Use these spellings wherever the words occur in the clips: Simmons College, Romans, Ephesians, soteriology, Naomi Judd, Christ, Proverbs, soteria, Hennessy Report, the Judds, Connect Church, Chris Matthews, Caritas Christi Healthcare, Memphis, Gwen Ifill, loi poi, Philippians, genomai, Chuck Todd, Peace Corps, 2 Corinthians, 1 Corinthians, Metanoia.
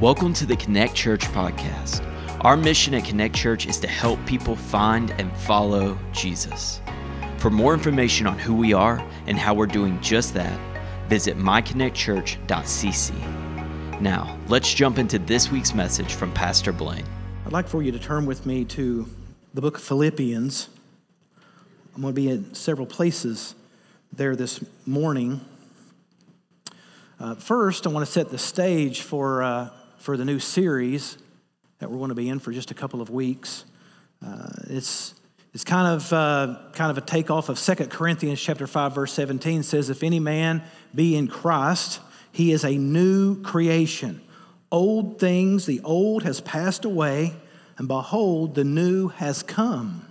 Welcome to the Connect Church podcast. Our mission at Connect Church is to help people find and follow Jesus. For more information on who we are and how we're doing just that, visit myconnectchurch.cc. Now, let's jump into this week's message from Pastor Blaine. I'd like for you to turn with me to the book of Philippians. I'm going to be in several places there this morning. First, I want to set the stage for the new series that we're going to be in for just a couple of weeks. It's kind of a takeoff of 2 Corinthians chapter 5, verse 17 says, "If any man be in Christ, he is a new creation. Old things, the old has passed away, and behold, the new has come."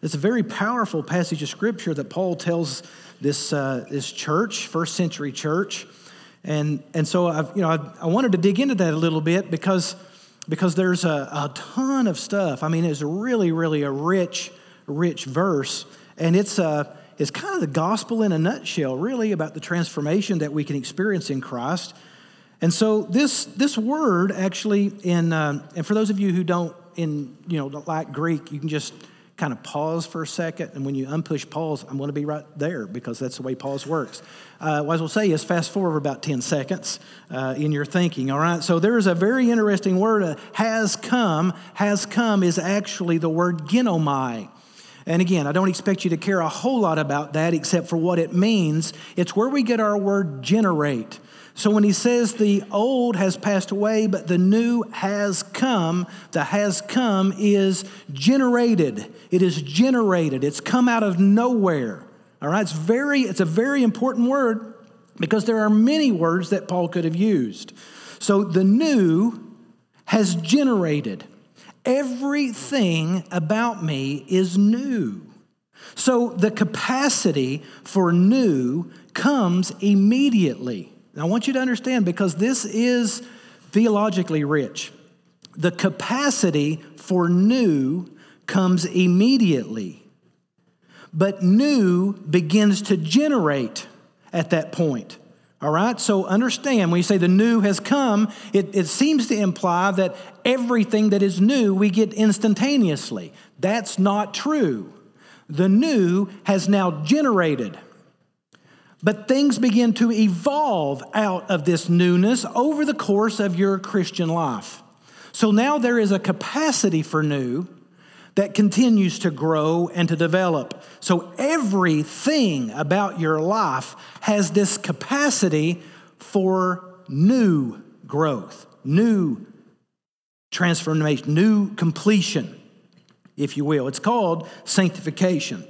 It's a very powerful passage of Scripture that Paul tells this church, first century church. And so I wanted to dig into that a little bit because there's a ton of stuff. I mean, it's really a rich verse, and it's kind of the gospel in a nutshell, really, about the transformation that we can experience in Christ. And so this word actually and for those of you who don't like Greek, you can just kind of pause for a second, and when you unpush pause, I'm going to be right there because that's the way pause works. What I will say is fast forward about 10 seconds in your thinking, all right? So there is a very interesting word, has come. Has come is actually the word genomai. And again, I don't expect you to care a whole lot about that except for what it means. It's where we get our word generate. So when he says the old has passed away, but the new has come, the has come is generated. It is generated. It's come out of nowhere. All right, it's a very important word because there are many words that Paul could have used. So the new has generated. Everything about me is new. So the capacity for new comes immediately. And I want you to understand, because this is theologically rich, the capacity for new comes immediately, but new begins to generate at that point. All right? So understand, when you say the new has come, it seems to imply that everything that is new we get instantaneously. That's not true. The new has now generated. But things begin to evolve out of this newness over the course of your Christian life. So now there is a capacity for new that continues to grow and to develop. So everything about your life has this capacity for new growth, new transformation, new completion, if you will. It's called sanctification.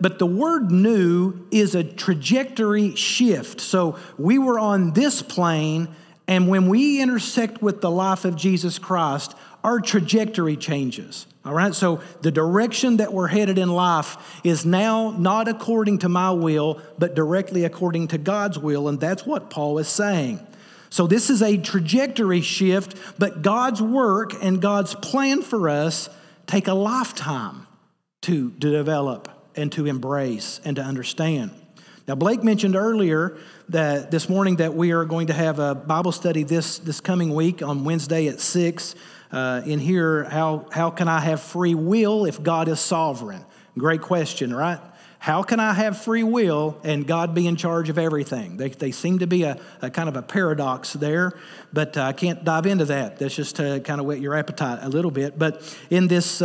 But the word new is a trajectory shift. So we were on this plane, and when we intersect with the life of Jesus Christ, our trajectory changes, all right? So the direction that we're headed in life is now not according to my will, but directly according to God's will, and that's what Paul is saying. So this is a trajectory shift, but God's work and God's plan for us take a lifetime to develop and to embrace and to understand. Now, Blake mentioned earlier that this morning that we are going to have a Bible study this coming week on Wednesday at 6 in here. How can I have free will if God is sovereign? Great question, right? How can I have free will and God be in charge of everything? They seem to be a kind of a paradox there, but I can't dive into that. That's just to kind of whet your appetite a little bit. But in this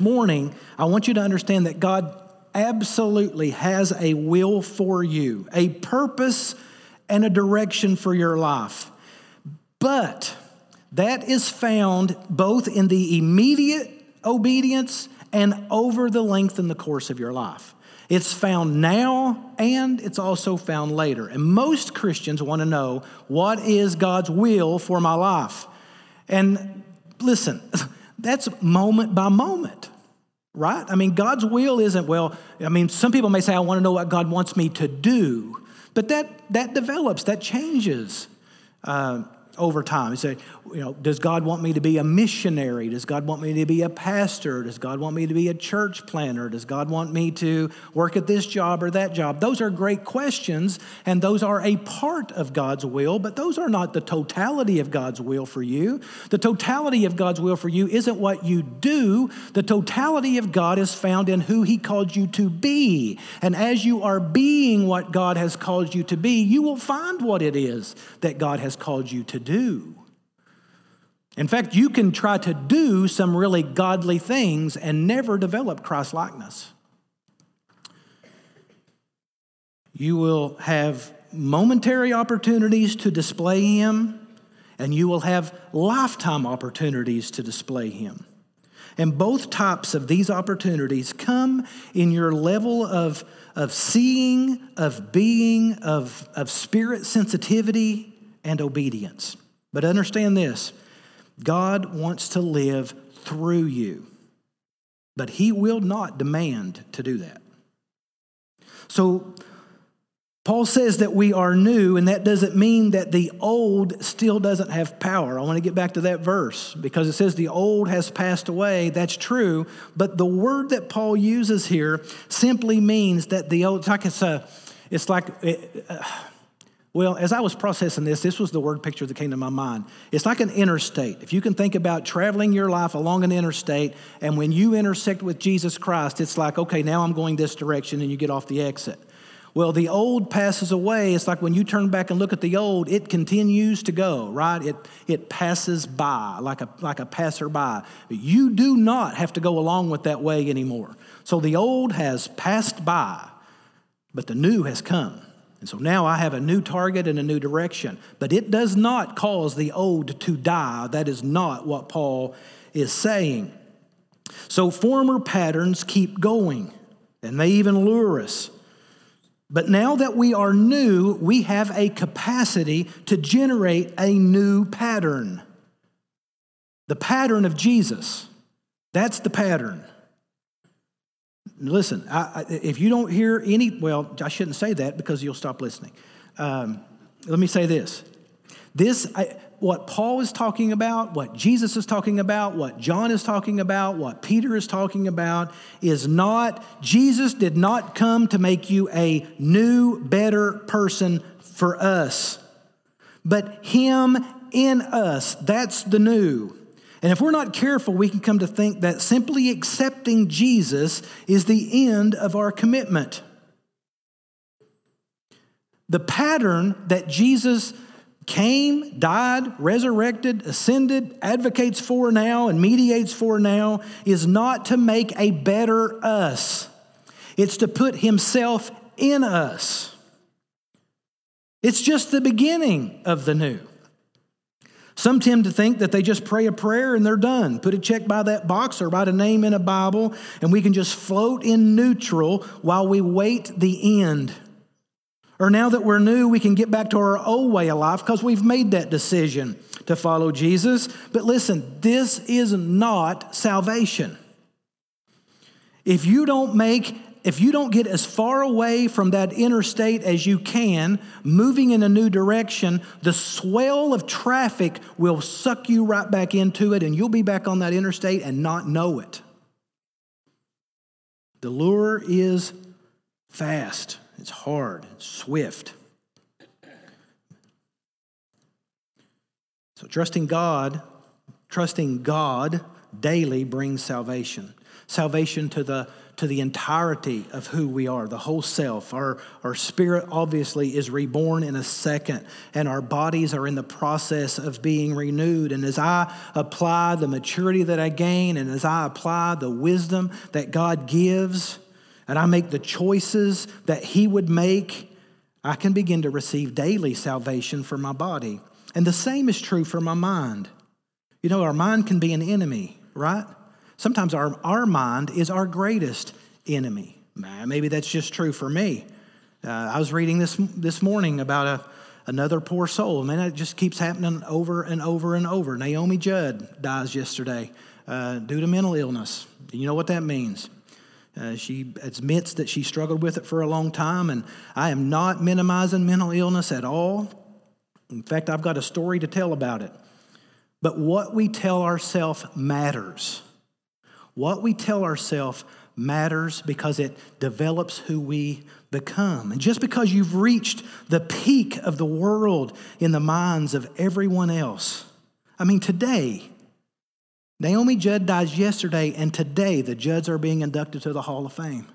morning, I want you to understand that God absolutely has a will for you, a purpose and a direction for your life. But that is found both in the immediate obedience and over the length and the course of your life. It's found now, and it's also found later. And most Christians want to know, what is God's will for my life? And listen, that's moment by moment, right? I mean, God's will isn't, some people may say, I want to know what God wants me to do, but that develops, that changes over time. He said, you know, does God want me to be a missionary? Does God want me to be a pastor? Does God want me to be a church planner? Does God want me to work at this job or that job? Those are great questions, and those are a part of God's will, but those are not the totality of God's will for you. The totality of God's will for you isn't what you do. The totality of God is found in who He called you to be. And as you are being what God has called you to be, you will find what it is that God has called you to do. In fact, you can try to do some really godly things and never develop Christ-likeness. You will have momentary opportunities to display Him, and you will have lifetime opportunities to display Him. And both types of these opportunities come in your level of seeing, of being, of spirit sensitivity, and obedience. But understand this, God wants to live through you, but He will not demand to do that. So Paul says that we are new, and that doesn't mean that the old still doesn't have power. I want to get back to that verse because it says the old has passed away. That's true, but the word that Paul uses here simply means that the old, well, as I was processing this, this was the word picture that came to my mind. It's like an interstate. If you can think about traveling your life along an interstate, and when you intersect with Jesus Christ, it's like, okay, now I'm going this direction, and you get off the exit. Well, the old passes away. It's like when you turn back and look at the old, it continues to go, right? It passes by like a passerby. You do not have to go along with that way anymore. So the old has passed by, but the new has come. And so now I have a new target and a new direction. But it does not cause the old to die. That is not what Paul is saying. So former patterns keep going, and they even lure us. But now that we are new, we have a capacity to generate a new pattern. The pattern of Jesus. That's the pattern. Listen, if you don't hear any, well, I shouldn't say that because you'll stop listening. Let me say this. What Paul is talking about, what Jesus is talking about, what John is talking about, what Peter is talking about is not, Jesus did not come to make you a new, better person for us, but Him in us. That's the new. And if we're not careful, we can come to think that simply accepting Jesus is the end of our commitment. The pattern that Jesus came, died, resurrected, ascended, advocates for now, and mediates for now is not to make a better us. It's to put Himself in us. It's just the beginning of the new. Some tend to think that they just pray a prayer and they're done. Put a check by that box or write a name in a Bible, and we can just float in neutral while we wait the end. Or now that we're new, we can get back to our old way of life because we've made that decision to follow Jesus. But listen, this is not salvation. If you don't get as far away from that interstate as you can, moving in a new direction, the swell of traffic will suck you right back into it, and you'll be back on that interstate and not know it. The lure is fast. It's hard, it's swift. So trusting God daily brings salvation. Salvation to the entirety of who we are, the whole self. Our spirit obviously is reborn in a second, and our bodies are in the process of being renewed. And as I apply the maturity that I gain, and as I apply the wisdom that God gives, and I make the choices that He would make, I can begin to receive daily salvation for my body. And the same is true for my mind. You know, our mind can be an enemy, right? Sometimes our mind is our greatest enemy. Maybe that's just true for me. I was reading this morning about another poor soul. Man, it just keeps happening over and over and over. Naomi Judd dies yesterday due to mental illness. You know what that means. She admits that she struggled with it for a long time, and I am not minimizing mental illness at all. In fact, I've got a story to tell about it. But what we tell ourselves matters. What we tell ourselves matters because it develops who we become. And just because you've reached the peak of the world in the minds of everyone else. I mean, today, Naomi Judd dies yesterday, and today the Judds are being inducted to the Hall of Fame.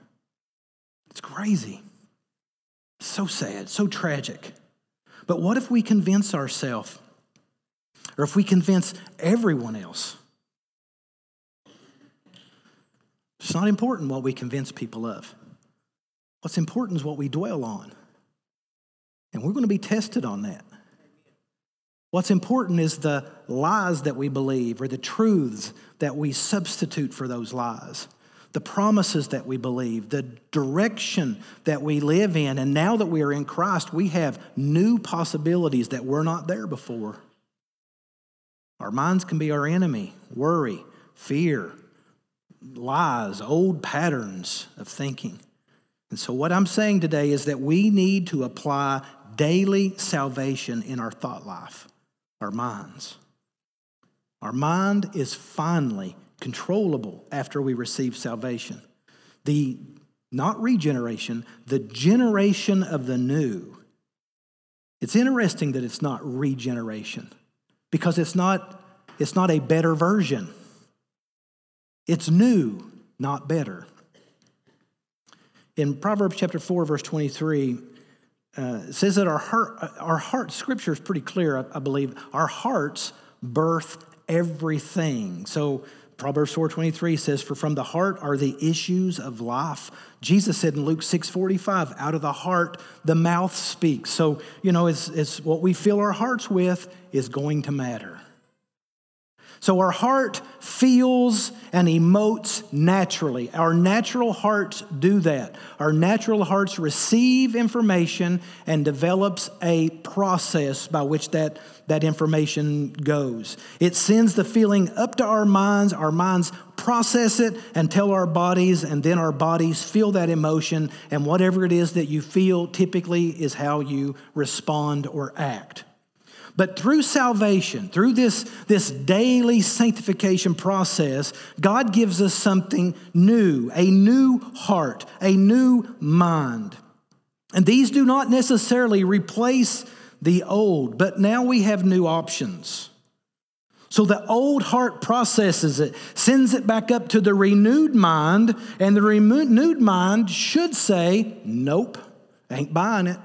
It's crazy. So sad, so tragic. But what if we convince ourselves, or if we convince everyone else? It's not important what we convince people of. What's important is what we dwell on. And we're going to be tested on that. What's important is the lies that we believe or the truths that we substitute for those lies, the promises that we believe, the direction that we live in. And now that we are in Christ, we have new possibilities that were not there before. Our minds can be our enemy. Worry, fear, lies, old patterns of thinking. And so what I'm saying today is that we need to apply daily salvation in our thought life, our minds. Our mind is finally controllable after we receive salvation. The, not regeneration, the generation of the new. It's interesting that it's not regeneration because it's not a better version. It's new, not better. In Proverbs chapter 4, verse 23, it says that our heart, Scripture is pretty clear, I believe, our hearts birth everything. So Proverbs 4:23 says, "For from the heart are the issues of life." Jesus said in Luke 6:45, "Out of the heart the mouth speaks." So, you know, it's what we fill our hearts with is going to matter. So our heart feels and emotes naturally. Our natural hearts do that. Our natural hearts receive information and develops a process by which that information goes. It sends the feeling up to our minds. Our minds process it and tell our bodies, and then our bodies feel that emotion, and whatever it is that you feel typically is how you respond or act. But through salvation, through this daily sanctification process, God gives us something new, a new heart, a new mind. And these do not necessarily replace the old, but now we have new options. So the old heart processes it, sends it back up to the renewed mind, and the renewed mind should say, "Nope, ain't buying it.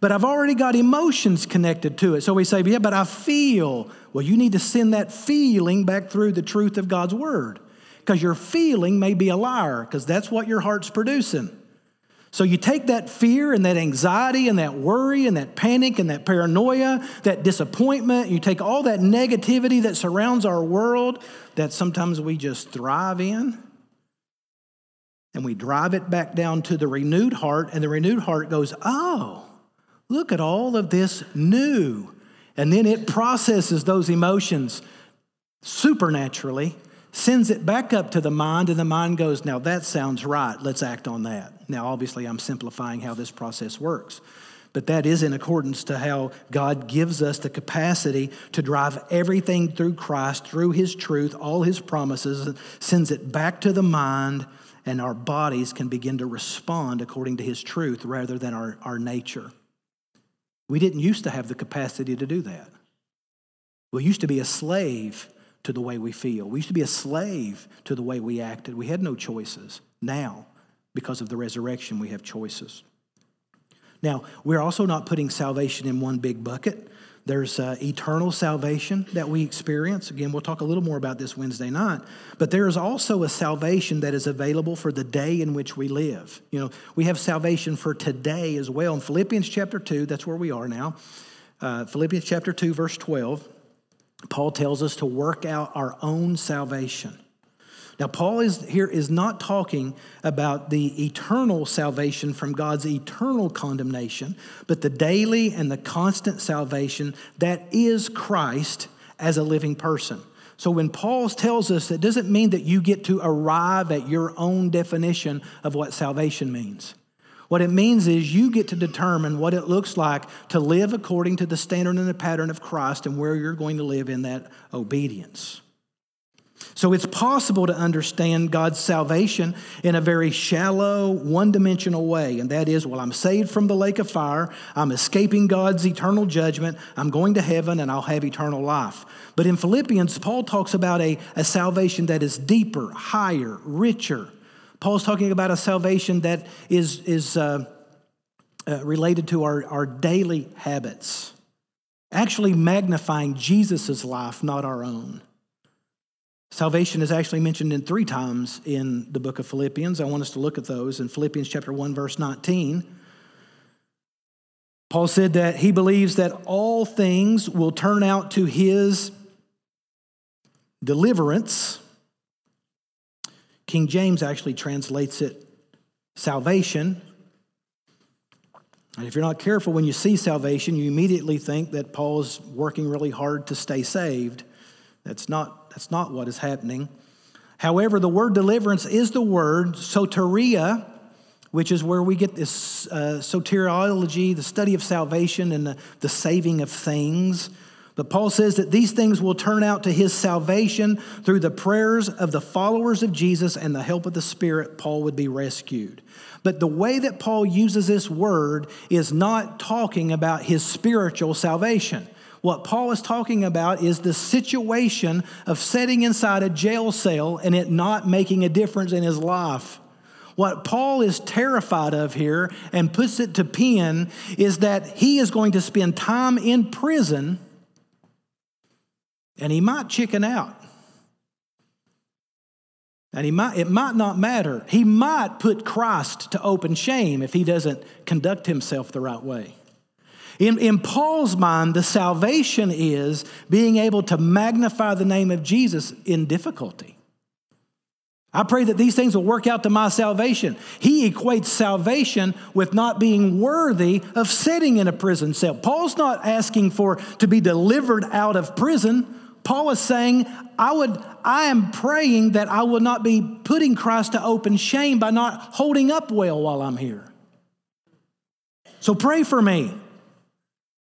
But I've already got emotions connected to it." So we say, "Yeah, but I feel." Well, you need to send that feeling back through the truth of God's word, because your feeling may be a liar, because that's what your heart's producing. So you take that fear and that anxiety and that worry and that panic and that paranoia, that disappointment, you take all that negativity that surrounds our world that sometimes we just thrive in, and we drive it back down to the renewed heart, and the renewed heart goes, "Oh, look at all of this new." And then it processes those emotions supernaturally, sends it back up to the mind, and the mind goes, "Now that sounds right. Let's act on that." Now, obviously, I'm simplifying how this process works, but that is in accordance to how God gives us the capacity to drive everything through Christ, through his truth, all his promises, sends it back to the mind, and our bodies can begin to respond according to his truth rather than our nature. We didn't used to have the capacity to do that. We used to be a slave to the way we feel. We used to be a slave to the way we acted. We had no choices. Now, because of the resurrection, we have choices. Now, we're also not putting salvation in one big bucket. There's eternal salvation that we experience. Again, we'll talk a little more about this Wednesday night. But there is also a salvation that is available for the day in which we live. You know, we have salvation for today as well. In Philippians chapter 2, that's where we are now. Philippians chapter 2, verse 12, Paul tells us to work out our own salvation. Now, Paul is not talking about the eternal salvation from God's eternal condemnation, but the daily and the constant salvation that is Christ as a living person. So when Paul tells us, it doesn't mean that you get to arrive at your own definition of what salvation means. What it means is you get to determine what it looks like to live according to the standard and the pattern of Christ and where you're going to live in that obedience. So it's possible to understand God's salvation in a very shallow, one-dimensional way, and that is, well, I'm saved from the lake of fire, I'm escaping God's eternal judgment, I'm going to heaven, and I'll have eternal life. But in Philippians, Paul talks about a salvation that is deeper, higher, richer. Paul's talking about a salvation that is related to our daily habits, actually magnifying Jesus' life, not our own. Salvation is actually mentioned in 3 times in the book of Philippians. I want us to look at those. In Philippians chapter 1, verse 19, Paul said that he believes that all things will turn out to his deliverance. King James actually translates it salvation. And if you're not careful, when you see salvation, you immediately think that Paul's working really hard to stay saved. That's not what is happening. However, the word deliverance is the word soteria, which is where we get this soteriology, the study of salvation and the saving of things. But Paul says that these things will turn out to his salvation through the prayers of the followers of Jesus and the help of the Spirit, Paul would be rescued. But the way that Paul uses this word is not talking about his spiritual salvation. What Paul is talking about is the situation of sitting inside a jail cell and it not making a difference in his life. What Paul is terrified of here and puts it to pen is that he is going to spend time in prison and he might chicken out. And it might not matter. He might put Christ to open shame if he doesn't conduct himself the right way. In Paul's mind, the salvation is being able to magnify the name of Jesus in difficulty. I pray that these things will work out to my salvation. He equates salvation with not being worthy of sitting in a prison cell. Paul's not asking for to be delivered out of prison. Paul is saying, I am praying that I will not be putting Christ to open shame by not holding up well while I'm here. So pray for me.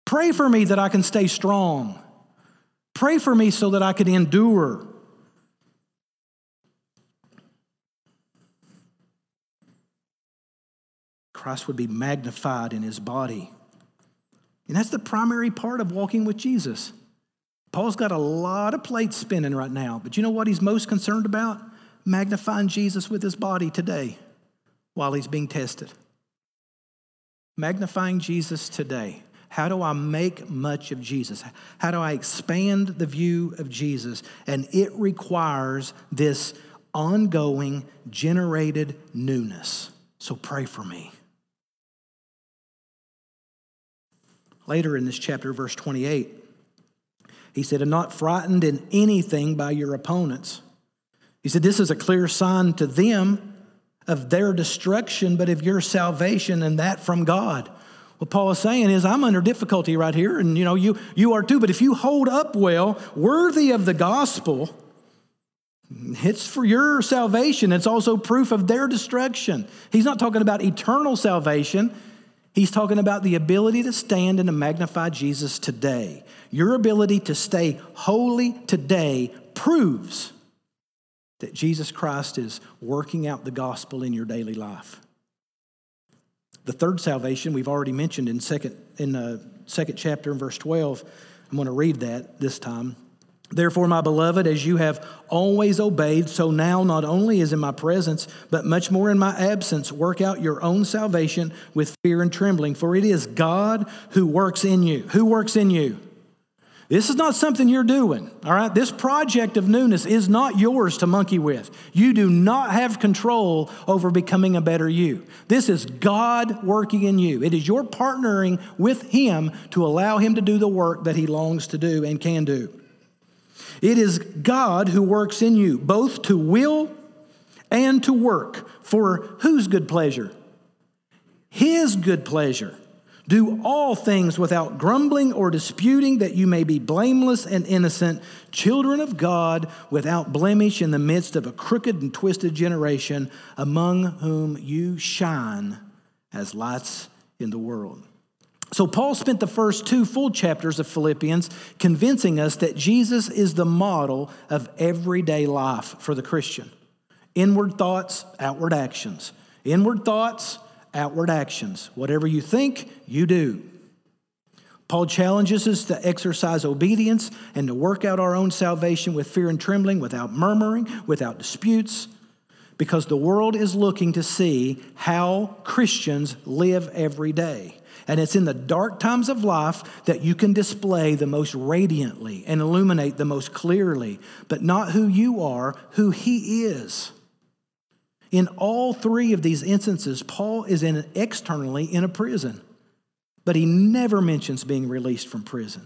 Pray for me that I can stay strong. Pray for me so that I can endure. Christ would be magnified in his body. And that's the primary part of walking with Jesus. Paul's got a lot of plates spinning right now, but you know what he's most concerned about? Magnifying Jesus with his body today while he's being tested. Magnifying Jesus today. How do I make much of Jesus? How do I expand the view of Jesus? And it requires this ongoing, generated newness. So pray for me. Later in this chapter, verse 28, he said, I'm not frightened in anything by your opponents. He said, this is a clear sign to them of their destruction, but of your salvation and that from God. What Paul is saying is, I'm under difficulty right here, and you are too, but if you hold up well, worthy of the gospel, it's for your salvation. It's also proof of their destruction. He's not talking about eternal salvation. He's talking about the ability to stand and to magnify Jesus today. Your ability to stay holy today proves that Jesus Christ is working out the gospel in your daily life. The third salvation we've already mentioned in the second chapter in verse 12. I'm going to read that this time. Therefore, my beloved, as you have always obeyed, so now not only is in my presence, but much more in my absence, work out your own salvation with fear and trembling, for it is God who works in you. Who works in you? This is not something you're doing, all right? This project of newness is not yours to monkey with. You do not have control over becoming a better you. This is God working in you. It is your partnering with him to allow him to do the work that he longs to do and can do. It is God who works in you, both to will and to work for whose good pleasure? His good pleasure. Do all things without grumbling or disputing, that you may be blameless and innocent, children of God, without blemish in the midst of a crooked and twisted generation, among whom you shine as lights in the world. So Paul spent the first two full chapters of Philippians convincing us that Jesus is the model of everyday life for the Christian. Inward thoughts, outward actions. Inward thoughts, outward actions. Whatever you think, you do. Paul challenges us to exercise obedience and to work out our own salvation with fear and trembling, without murmuring, without disputes, because the world is looking to see how Christians live every day. And it's in the dark times of life that you can display the most radiantly and illuminate the most clearly, but not who you are, who he is. In all three of these instances, Paul is externally in a prison, but he never mentions being released from prison.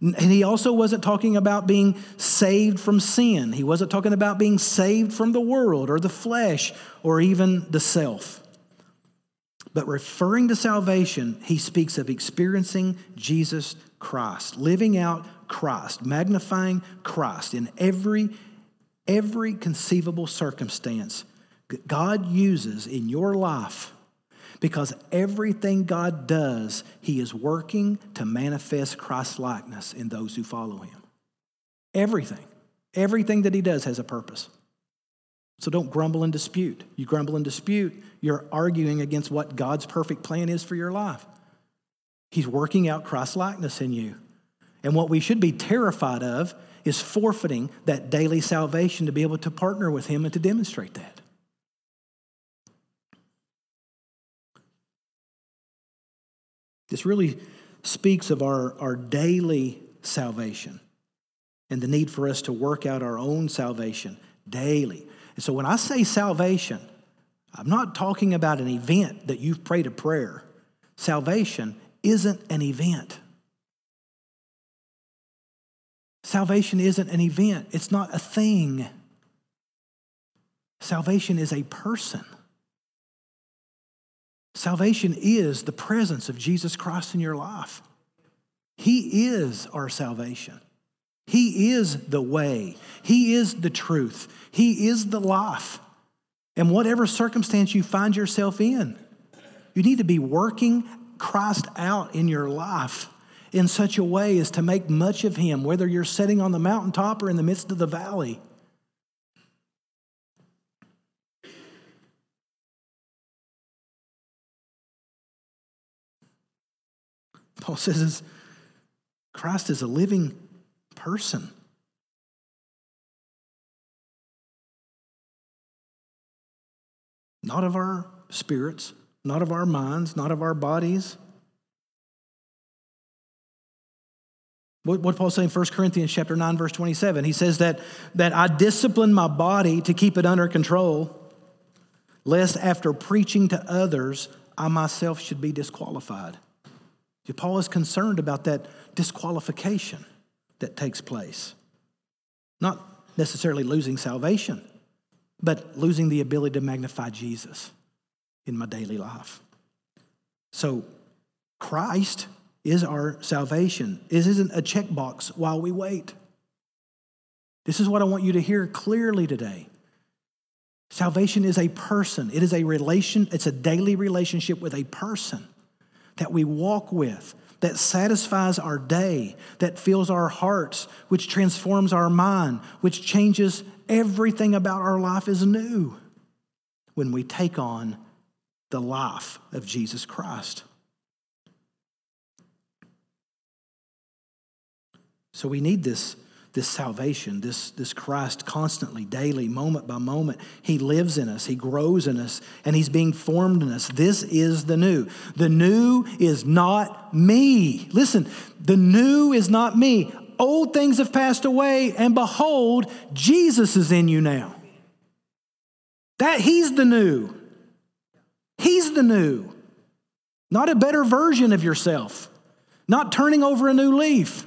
And he also wasn't talking about being saved from sin. He wasn't talking about being saved from the world or the flesh or even the self. But referring to salvation, he speaks of experiencing Jesus Christ, living out Christ, magnifying Christ in every conceivable circumstance that God uses in your life, because everything God does, he is working to manifest Christ's likeness in those who follow him. Everything that he does has a purpose. So don't grumble and dispute. You grumble and dispute, you're arguing against what God's perfect plan is for your life. He's working out Christ's likeness in you. And what we should be terrified of is forfeiting that daily salvation to be able to partner with him and to demonstrate that. This really speaks of our daily salvation and the need for us to work out our own salvation daily. And so when I say salvation, I'm not talking about an event that you've prayed a prayer. Salvation isn't an event. Salvation isn't an event. It's not a thing. Salvation is a person. Salvation is the presence of Jesus Christ in your life. He is our salvation. He is the way. He is the truth. He is the life. And whatever circumstance you find yourself in, you need to be working Christ out in your life in such a way as to make much of him, whether you're sitting on the mountaintop or in the midst of the valley. Paul says Christ is a living person. Not of our spirits, not of our minds, not of our bodies. What Paul's saying in 1 Corinthians chapter 9, verse 27, he says that I discipline my body to keep it under control, lest after preaching to others, I myself should be disqualified. Paul is concerned about that disqualification that takes place. Not necessarily losing salvation, but losing the ability to magnify Jesus in my daily life. So Christ is our salvation. This isn't a checkbox while we wait. This is what I want you to hear clearly today. Salvation is a person. It is a relation. It's a daily relationship with a person that we walk with, that satisfies our day, that fills our hearts, which transforms our mind, which changes everything about our life is new when we take on the life of Jesus Christ. So we need this salvation, this Christ constantly, daily, moment by moment. He lives in us, he grows in us, and he's being formed in us. This is the new. The new is not me. Listen, the new is not me. Old things have passed away, and behold, Jesus is in you now. That he's the new. He's the new. Not a better version of yourself. Not turning over a new leaf.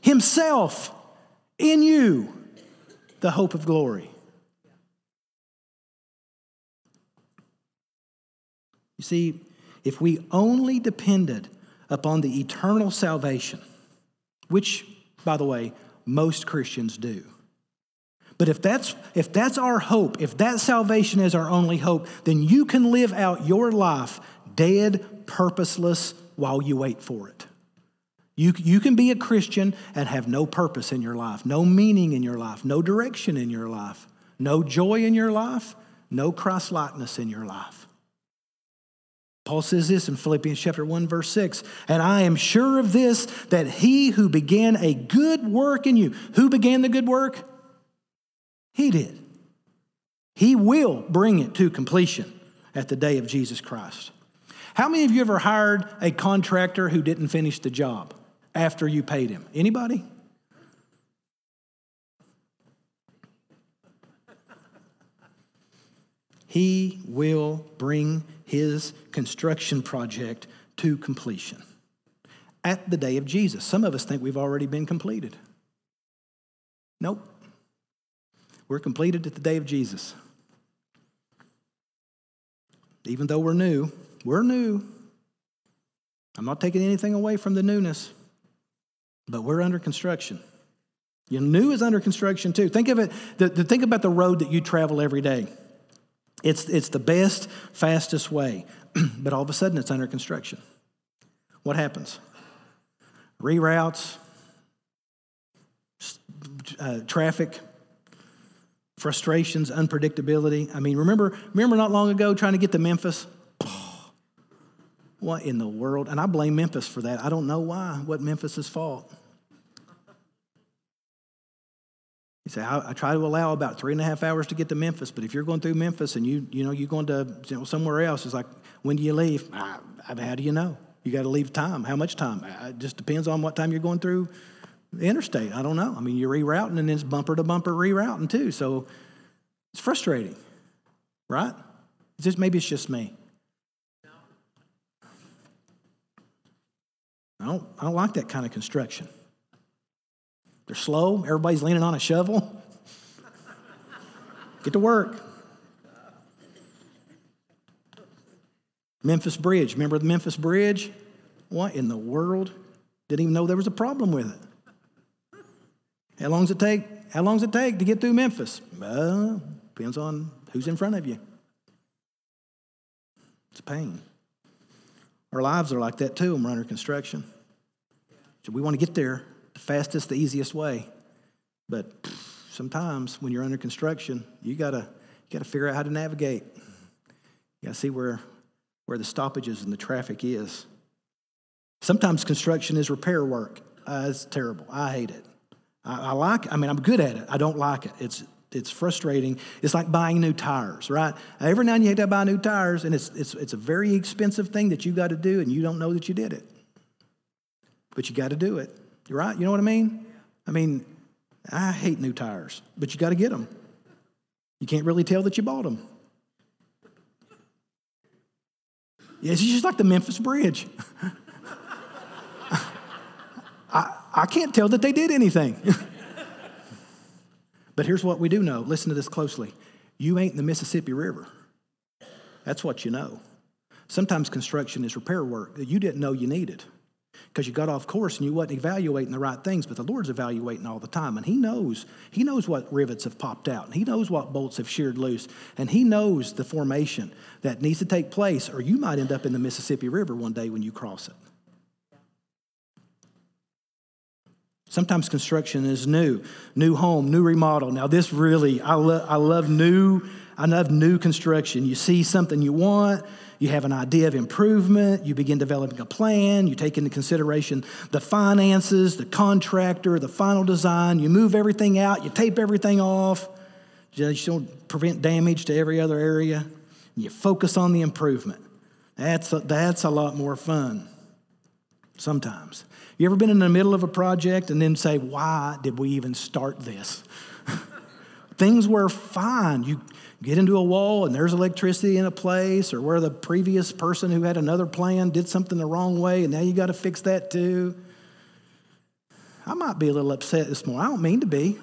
Himself. In you, the hope of glory. You see, if we only depended upon the eternal salvation, which, by the way, most Christians do, But if that's our hope, if that salvation is our only hope, then you can live out your life dead, purposeless, while you wait for it. You can be a Christian and have no purpose in your life, no meaning in your life, no direction in your life, no joy in your life, no Christ-likeness in your life. Paul says this in Philippians chapter 1, verse 6, and I am sure of this, that he who began a good work in you, who began the good work? He did. He will bring it to completion at the day of Jesus Christ. How many of you ever hired a contractor who didn't finish the job after you paid him? Anybody? He will bring his construction project to completion at the day of Jesus. Some of us think we've already been completed. Nope. We're completed at the day of Jesus. Even though we're new, we're new. I'm not taking anything away from the newness, but we're under construction. Your new is under construction too. Think of it. Think about the road that you travel every day. It's the best, fastest way, but all of a sudden it's under construction. What happens? Reroutes, traffic, frustrations, unpredictability. I mean, remember not long ago trying to get to Memphis? Oh, what in the world? And I blame Memphis for that. I don't know why. What Memphis's fault? You say, I try to allow about 3.5 hours to get to Memphis, but if you're going through Memphis and you're going to somewhere else, it's like, when do you leave? How do you know? You got to leave time. How much time? It just depends on what time you're going through the interstate. I don't know. I mean, you're rerouting, and it's bumper to bumper rerouting too, so it's frustrating, right? Maybe it's just me. I don't like that kind of construction. They're slow. Everybody's leaning on a shovel. Get to work. Memphis Bridge. Remember the Memphis Bridge? What in the world? Didn't even know there was a problem with it. How long does it take? How long does it take to get through Memphis? Depends on who's in front of you. It's a pain. Our lives are like that too, and we're under construction. So we want to get there. The fastest, the easiest way, but sometimes when you're under construction, you gotta figure out how to navigate. You gotta see where the stoppages and the traffic is. Sometimes construction is repair work. It's terrible. I hate it. I like it. I mean, I'm good at it. I don't like it. It's frustrating. It's like buying new tires, right? Every now and then you have to buy new tires, and it's a very expensive thing that you got to do, and you don't know that you did it, but you got to do it. Right? You know what I mean? I mean, I hate new tires, but you got to get them. You can't really tell that you bought them. Yeah, it's just like the Memphis Bridge. I can't tell that they did anything. But here's what we do know. Listen to this closely. You ain't in the Mississippi River. That's what you know. Sometimes construction is repair work that you didn't know you needed, because you got off course and you wasn't evaluating the right things, but the Lord's evaluating all the time, and He knows what rivets have popped out, and He knows what bolts have sheared loose, and He knows the formation that needs to take place, or you might end up in the Mississippi River one day when you cross it. Sometimes construction is new home, new remodel. Now this really, I love new construction. You see something you want. You have an idea of improvement. You begin developing a plan. You take into consideration the finances, the contractor, the final design. You move everything out. You tape everything off. Just don't prevent damage to every other area. And you focus on the improvement. That's a lot more fun sometimes. You ever been in the middle of a project and then say, why did we even start this? Things were fine. You get into a wall and there's electricity in a place, or where the previous person who had another plan did something the wrong way, and now you got to fix that too. I might be a little upset this morning. I don't mean to be.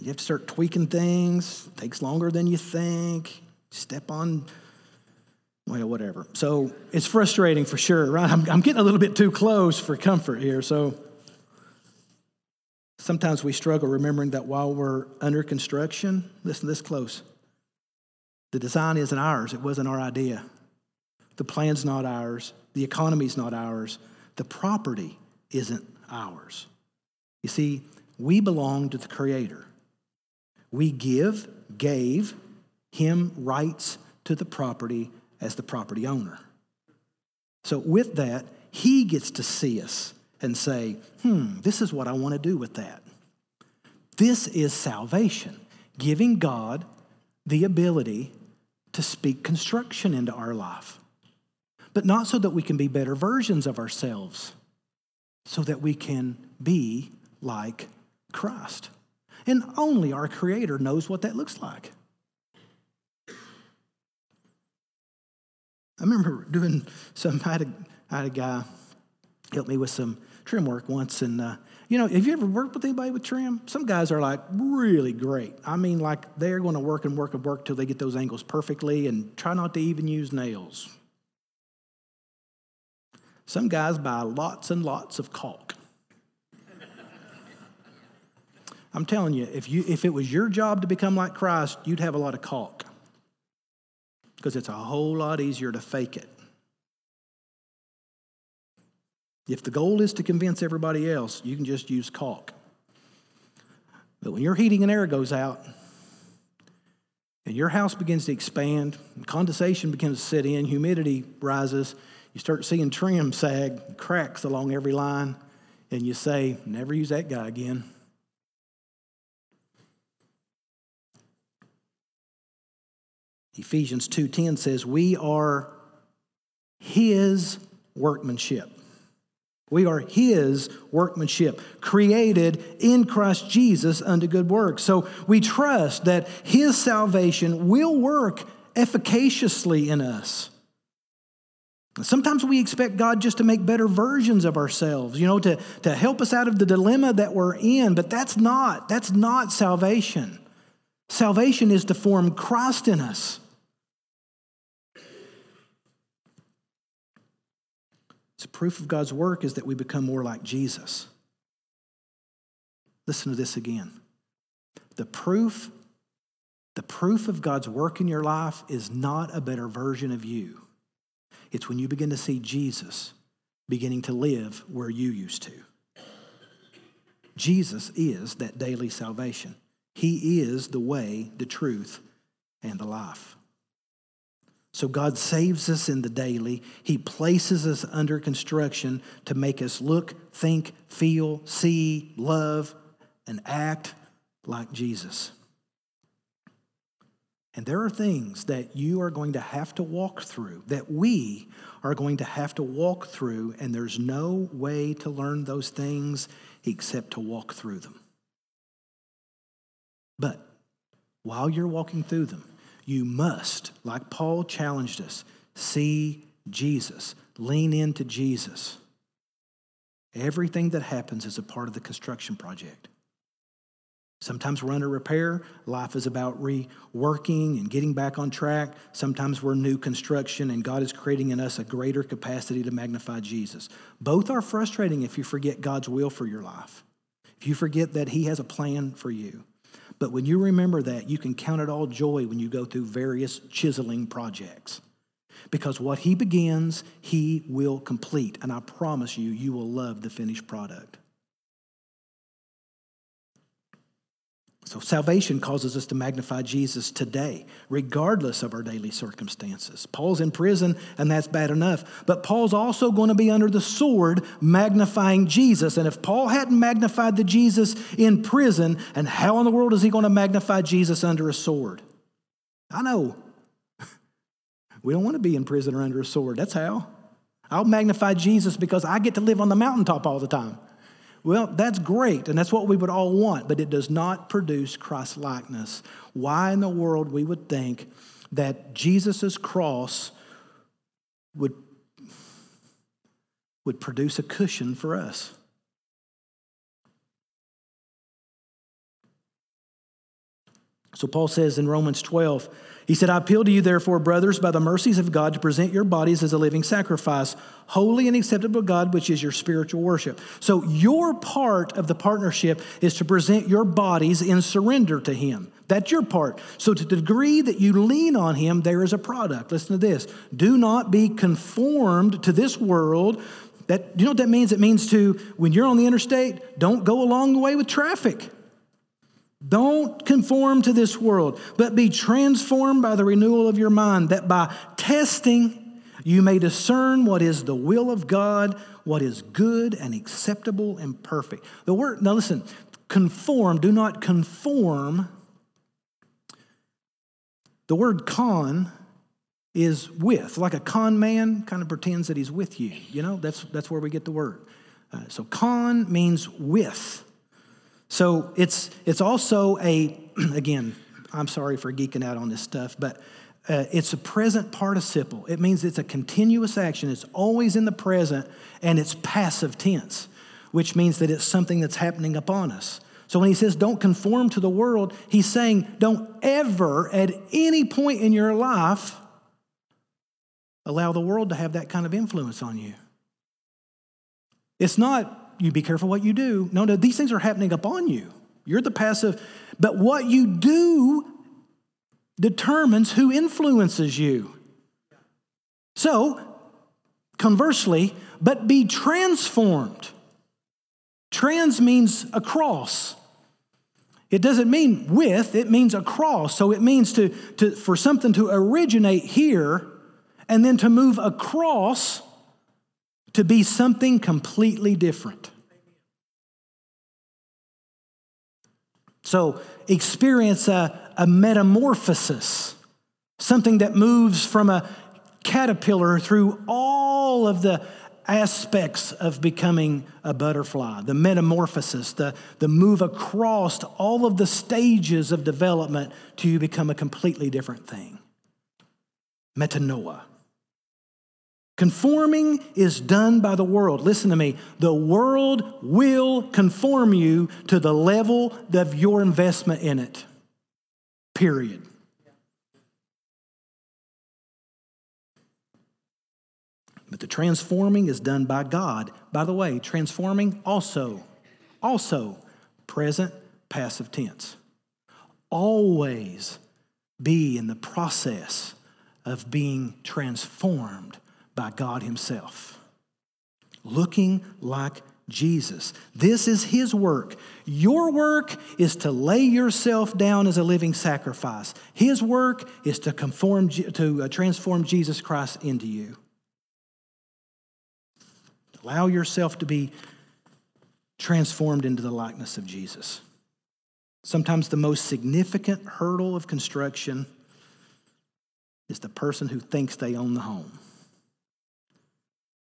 You have to start tweaking things. It takes longer than you think. Step on, well, whatever. So it's frustrating for sure, right? I'm getting a little bit too close for comfort here, so... Sometimes we struggle remembering that while we're under construction, listen this close, the design isn't ours. It wasn't our idea. The plan's not ours. The economy's not ours. The property isn't ours. You see, we belong to the Creator. We gave him rights to the property as the property owner. So with that, he gets to see us and say, this is what I want to do with that. This is salvation, giving God the ability to speak construction into our life, but not so that we can be better versions of ourselves, so that we can be like Christ. And only our Creator knows what that looks like. I remember I had a guy help me with some trim work once, and have you ever worked with anybody with trim? Some guys are like really great. I mean, like they're going to work and work and work till they get those angles perfectly and try not to even use nails. Some guys buy lots and lots of caulk. I'm telling you, if it was your job to become like Christ, you'd have a lot of caulk, because it's a whole lot easier to fake it. If the goal is to convince everybody else, you can just use caulk. But when your heating and air goes out, and your house begins to expand, and condensation begins to sit in, humidity rises, you start seeing trim sag, cracks along every line, and you say, never use that guy again. Ephesians 2:10 says, we are his workmanship. We are his workmanship, created in Christ Jesus unto good works. So we trust that his salvation will work efficaciously in us. Sometimes we expect God just to make better versions of ourselves, to help us out of the dilemma that we're in, but that's not salvation. Salvation is to form Christ in us. The proof of God's work is that we become more like Jesus. Listen to this again. The proof of God's work in your life is not a better version of you. It's when you begin to see Jesus beginning to live where you used to. Jesus is that daily salvation. He is the way, the truth, and the life. So God saves us in the daily. He places us under construction to make us look, think, feel, see, love, and act like Jesus. And there are things that you are going to have to walk through, that we are going to have to walk through, and there's no way to learn those things except to walk through them. But while you're walking through them, you must, like Paul challenged us, see Jesus, lean into Jesus. Everything that happens is a part of the construction project. Sometimes we're under repair. Life is about reworking and getting back on track. Sometimes we're new construction, and God is creating in us a greater capacity to magnify Jesus. Both are frustrating if you forget God's will for your life, if you forget that he has a plan for you. But when you remember that, you can count it all joy when you go through various chiseling projects. Because what he begins, he will complete. And I promise you, you will love the finished product. So salvation causes us to magnify Jesus today, regardless of our daily circumstances. Paul's in prison, and that's bad enough. But Paul's also going to be under the sword magnifying Jesus. And if Paul hadn't magnified the Jesus in prison, and how in the world is he going to magnify Jesus under a sword? I know. We don't want to be in prison or under a sword. That's how. I'll magnify Jesus because I get to live on the mountaintop all the time. Well, that's great, and that's what we would all want, but it does not produce Christ-likeness. Why in the world we would think that Jesus' cross would produce a cushion for us? So Paul says in Romans 12, he said, I appeal to you, therefore, brothers, by the mercies of God, to present your bodies as a living sacrifice, holy and acceptable to God, which is your spiritual worship. So your part of the partnership is to present your bodies in surrender to him. That's your part. So to the degree that you lean on him, there is a product. Listen to this. Do not be conformed to this world. That, you know what that means? It means to, when you're on the interstate, don't go along the way with traffic. Don't conform to this world, but be transformed by the renewal of your mind, that by testing you may discern what is the will of God, what is good and acceptable and perfect. The word, now listen, conform, do not conform. The word con is with, like a con man kind of pretends that he's with you. You know, that's where we get the word. So con means with. So it's also a, again, I'm sorry for geeking out on this stuff, but it's a present participle. It means it's a continuous action. It's always in the present, and it's passive tense, which means that it's something that's happening upon us. So when he says don't conform to the world, he's saying don't ever at any point in your life allow the world to have that kind of influence on you. It's not, you be careful what you do. No, these things are happening upon you. You're the passive, but what you do determines who influences you. So, conversely, but be transformed. Trans means across. It doesn't mean with, it means across. So it means for something to originate here and then to move across to be something completely different. So experience a metamorphosis, something that moves from a caterpillar through all of the aspects of becoming a butterfly, the metamorphosis, the move across to all of the stages of development to become a completely different thing. Metanoia. Conforming is done by the world. Listen to me. The world will conform you to the level of your investment in it. Period. But the transforming is done by God. By the way, transforming also present passive tense. Always be in the process of being transformed by God himself, looking like Jesus. This is his work. Your work is to lay yourself down as a living sacrifice. His work is to transform Jesus Christ into you. Allow yourself to be transformed into the likeness of Jesus. Sometimes the most significant hurdle of construction is the person who thinks they own the home.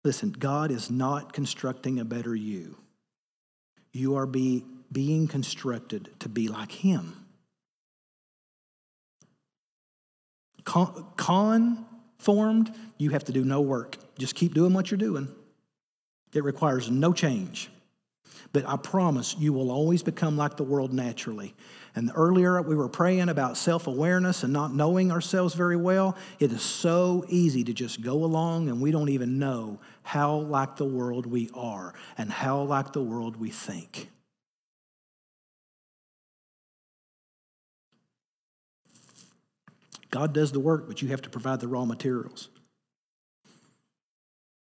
Listen, God is not constructing a better you. You are being constructed to be like him. Conformed, you have to do no work. Just keep doing what you're doing. It requires no change. But I promise you will always become like the world naturally. And earlier we were praying about self-awareness and not knowing ourselves very well. It is so easy to just go along and we don't even know how like the world we are and how like the world we think. God does the work, but you have to provide the raw materials.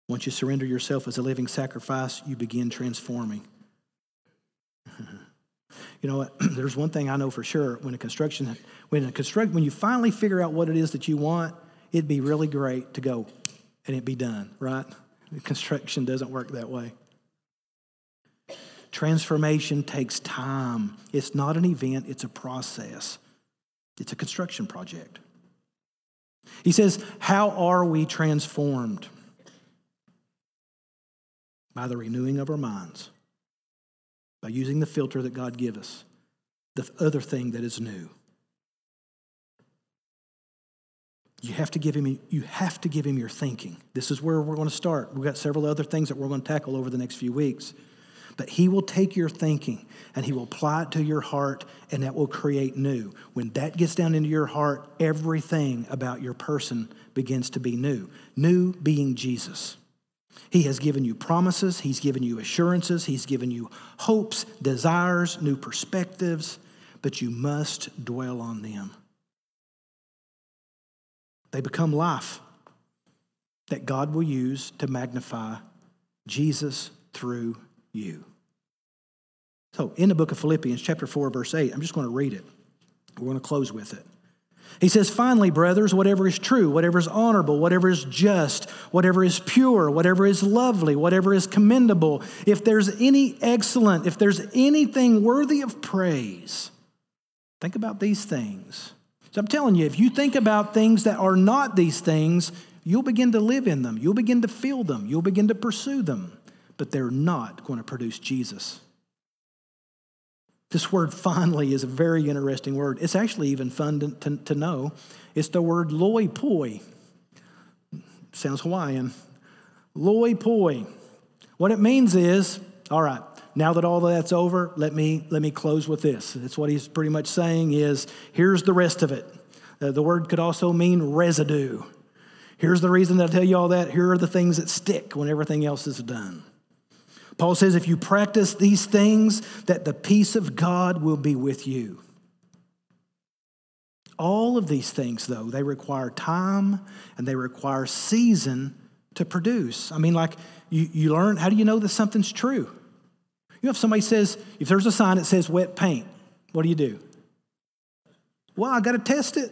Once you surrender yourself as a living sacrifice, you begin transforming. You know what? There's one thing I know for sure. When you finally figure out what it is that you want, it'd be really great to go and it'd be done, right? Construction doesn't work that way. Transformation takes time. It's not an event, it's a process. It's a construction project. He says, how are we transformed? By the renewing of our minds, by using the filter that God gives us, the other thing that is new. You have to give him your thinking. This is where we're going to start. We've got several other things that we're going to tackle over the next few weeks. But he will take your thinking and he will apply it to your heart, and that will create new. When that gets down into your heart, everything about your person begins to be new. New being Jesus. He has given you promises. He's given you assurances. He's given you hopes, desires, new perspectives, but you must dwell on them. They become life that God will use to magnify Jesus through you. So in the book of Philippians, chapter 4, verse 8, I'm just going to read it. We're going to close with it. He says, "Finally, brothers, whatever is true, whatever is honorable, whatever is just, whatever is pure, whatever is lovely, whatever is commendable, if there's any excellent, if there's anything worthy of praise, think about these things." So I'm telling you, if you think about things that are not these things, you'll begin to live in them. You'll begin to feel them. You'll begin to pursue them. But they're not going to produce Jesus. This word "finally" is a very interesting word. It's actually even fun to know. It's the word loi poi. Sounds Hawaiian. Loi poi. What it means is, all right, now that all that's over, let me close with this. That's what he's pretty much saying is, here's the rest of it. The word could also mean residue. Here's the reason that I tell you all that. Here are the things that stick when everything else is done. Paul says, if you practice these things, that the peace of God will be with you. All of these things, though, they require time and they require season to produce. I mean, like you learn, how do you know that something's true? You know, if somebody says, if there's a sign that says wet paint, what do? Well, I got to test it.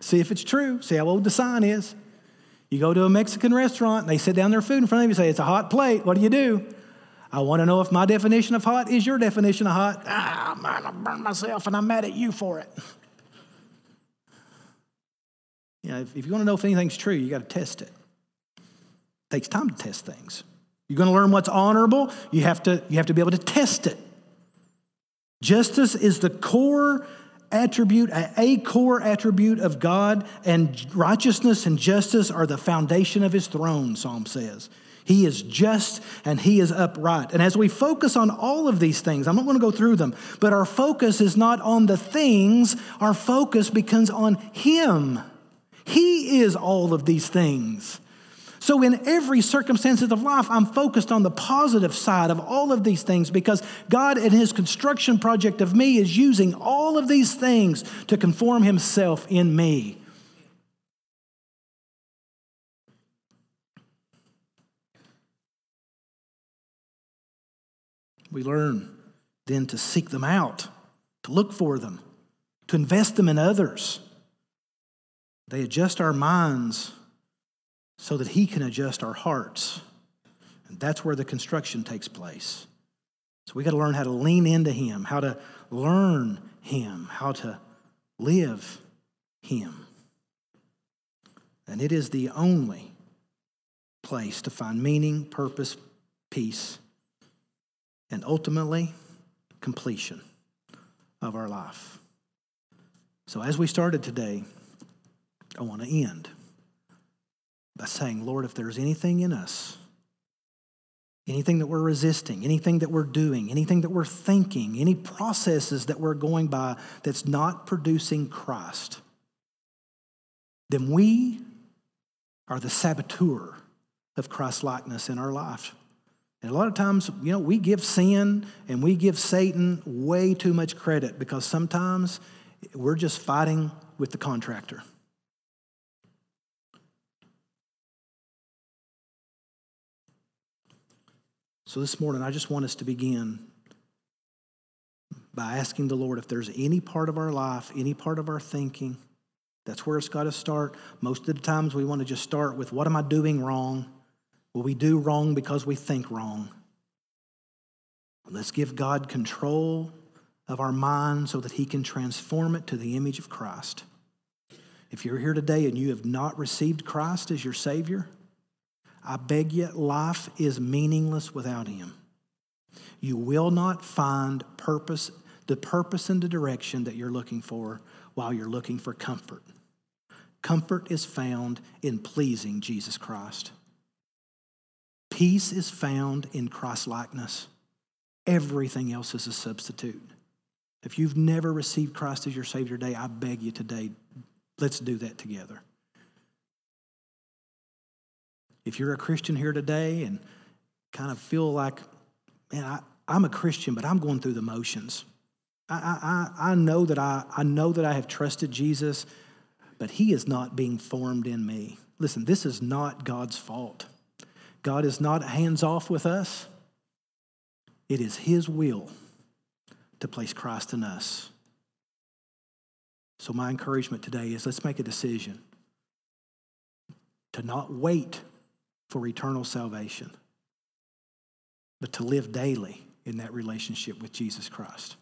See if it's true. See how old the sign is. You go to a Mexican restaurant and they sit down their food in front of you and say, it's a hot plate. What do? I want to know if my definition of hot is your definition of hot. Ah, man, I burned myself and I'm mad at you for it. You know, if you want to know if anything's true, you got to test it. It takes time to test things. You're going to learn what's honorable. You have to be able to test it. Justice is the core attribute, a core attribute of God, and righteousness and justice are the foundation of his throne, Psalm says. He is just and he is upright. And as we focus on all of these things, I'm not going to go through them, but our focus is not on the things. Our focus becomes on him. He is all of these things. So in every circumstance of life, I'm focused on the positive side of all of these things because God in his construction project of me is using all of these things to conform himself in me. We learn then to seek them out, to look for them, to invest them in others. They adjust our minds so that he can adjust our hearts. And that's where the construction takes place. So we got to learn how to lean into him, how to learn him, how to live him. And it is the only place to find meaning, purpose, peace, and ultimately, completion of our life. So as we started today, I want to end by saying, Lord, if there's anything in us, anything that we're resisting, anything that we're doing, anything that we're thinking, any processes that we're going by that's not producing Christ, then we are the saboteur of Christ's likeness in our life. And a lot of times, you know, we give sin and we give Satan way too much credit because sometimes we're just fighting with the contractor. So this morning, I just want us to begin by asking the Lord if there's any part of our life, any part of our thinking, that's where it's got to start. Most of the times we want to just start with, what am I doing wrong? Well, we do wrong because we think wrong. Let's give God control of our mind so that he can transform it to the image of Christ. If you're here today and you have not received Christ as your Savior, I beg you, life is meaningless without him. You will not find purpose, the purpose and the direction that you're looking for while you're looking for comfort. Comfort is found in pleasing Jesus Christ. Peace is found in Christ-likeness. Everything else is a substitute. If you've never received Christ as your Savior today, I beg you today, let's do that together. If you're a Christian here today and kind of feel like, man, I'm a Christian, but I'm going through the motions. I know that I have trusted Jesus, but He is not being formed in me. Listen, this is not God's fault. God is not hands off with us. It is His will to place Christ in us. So my encouragement today is let's make a decision to not wait for eternal salvation, but to live daily in that relationship with Jesus Christ.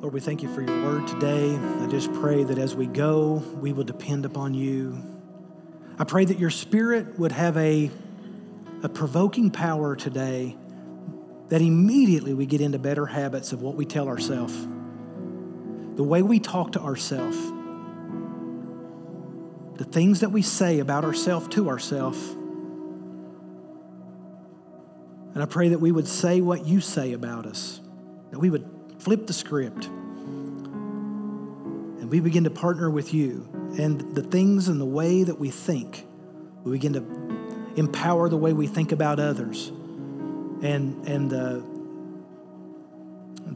Lord, we thank you for your word today. I just pray that as we go, we will depend upon you. I pray that your Spirit would have a provoking power today, that immediately we get into better habits of what we tell ourselves, the way we talk to ourselves, the things that we say about ourselves to ourselves. And I pray that we would say what you say about us, that we would flip the script and we begin to partner with you. And the things and the way that we think, we begin to empower the way we think about others and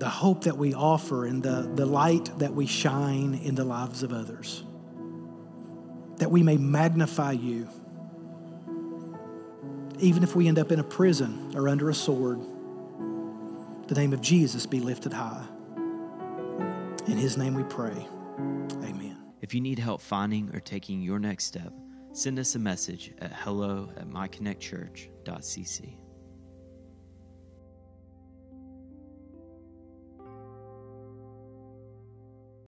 the hope that we offer and the light that we shine in the lives of others, that we may magnify you. Even if we end up in a prison or under a sword, the name of Jesus be lifted high. In His name we pray. Amen. If you need help finding or taking your next step, send us a message at hello@myconnectchurch.cc.